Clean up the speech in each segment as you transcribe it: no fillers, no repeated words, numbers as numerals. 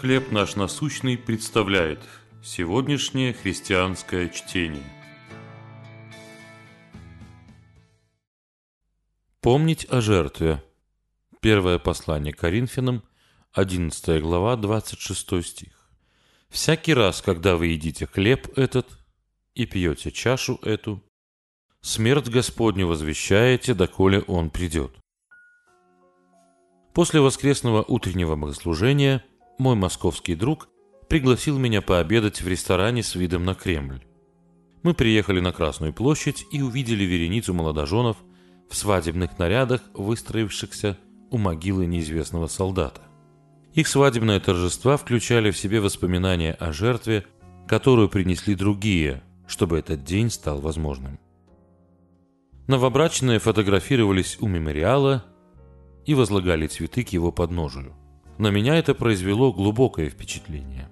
«Хлеб наш насущный» представляет сегодняшнее христианское чтение. Помнить о жертве. Первое послание Коринфянам, 11 глава, 26 стих. «Всякий раз, когда вы едите хлеб этот и пьете чашу эту, смерть Господню возвещаете, доколе Он придет». После воскресного утреннего богослужения мой московский друг пригласил меня пообедать в ресторане с видом на Кремль. Мы приехали на Красную площадь и увидели вереницу молодоженов в свадебных нарядах, выстроившихся у могилы неизвестного солдата. Их свадебные торжества включали в себе воспоминания о жертве, которую принесли другие, чтобы этот день стал возможным. Новобрачные фотографировались у мемориала и возлагали цветы к его подножию. На меня это произвело глубокое впечатление.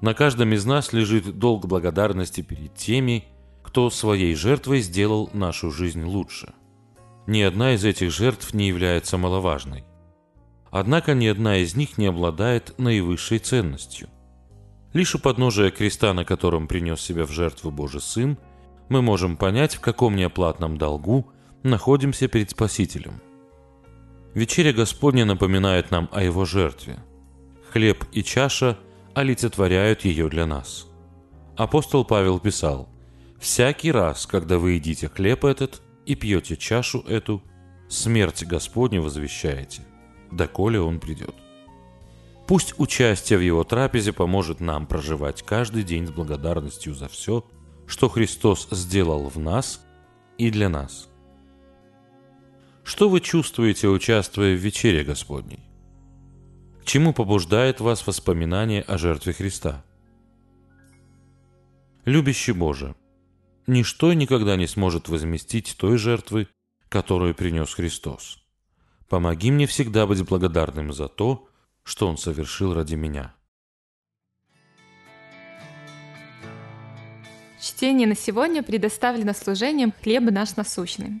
На каждом из нас лежит долг благодарности перед теми, кто своей жертвой сделал нашу жизнь лучше. Ни одна из этих жертв не является маловажной. Однако ни одна из них не обладает наивысшей ценностью. Лишь у подножия креста, на котором принес себя в жертву Божий Сын, мы можем понять, в каком неоплатном долгу находимся перед Спасителем. Вечеря Господня напоминает нам о Его жертве. Хлеб и чаша олицетворяют ее для нас. Апостол Павел писал: «Всякий раз, когда вы едите хлеб этот и пьете чашу эту, смерть Господню возвещаете, доколе Он придет». Пусть участие в Его трапезе поможет нам проживать каждый день с благодарностью за все, что Христос сделал в нас и для нас. Что вы чувствуете, участвуя в вечере Господней? К чему побуждает вас воспоминание о жертве Христа? Любящий Боже, ничто никогда не сможет возместить той жертвы, которую принес Христос. Помоги мне всегда быть благодарным за то, что Он совершил ради меня. Чтение на сегодня предоставлено служением «Хлеб наш насущный».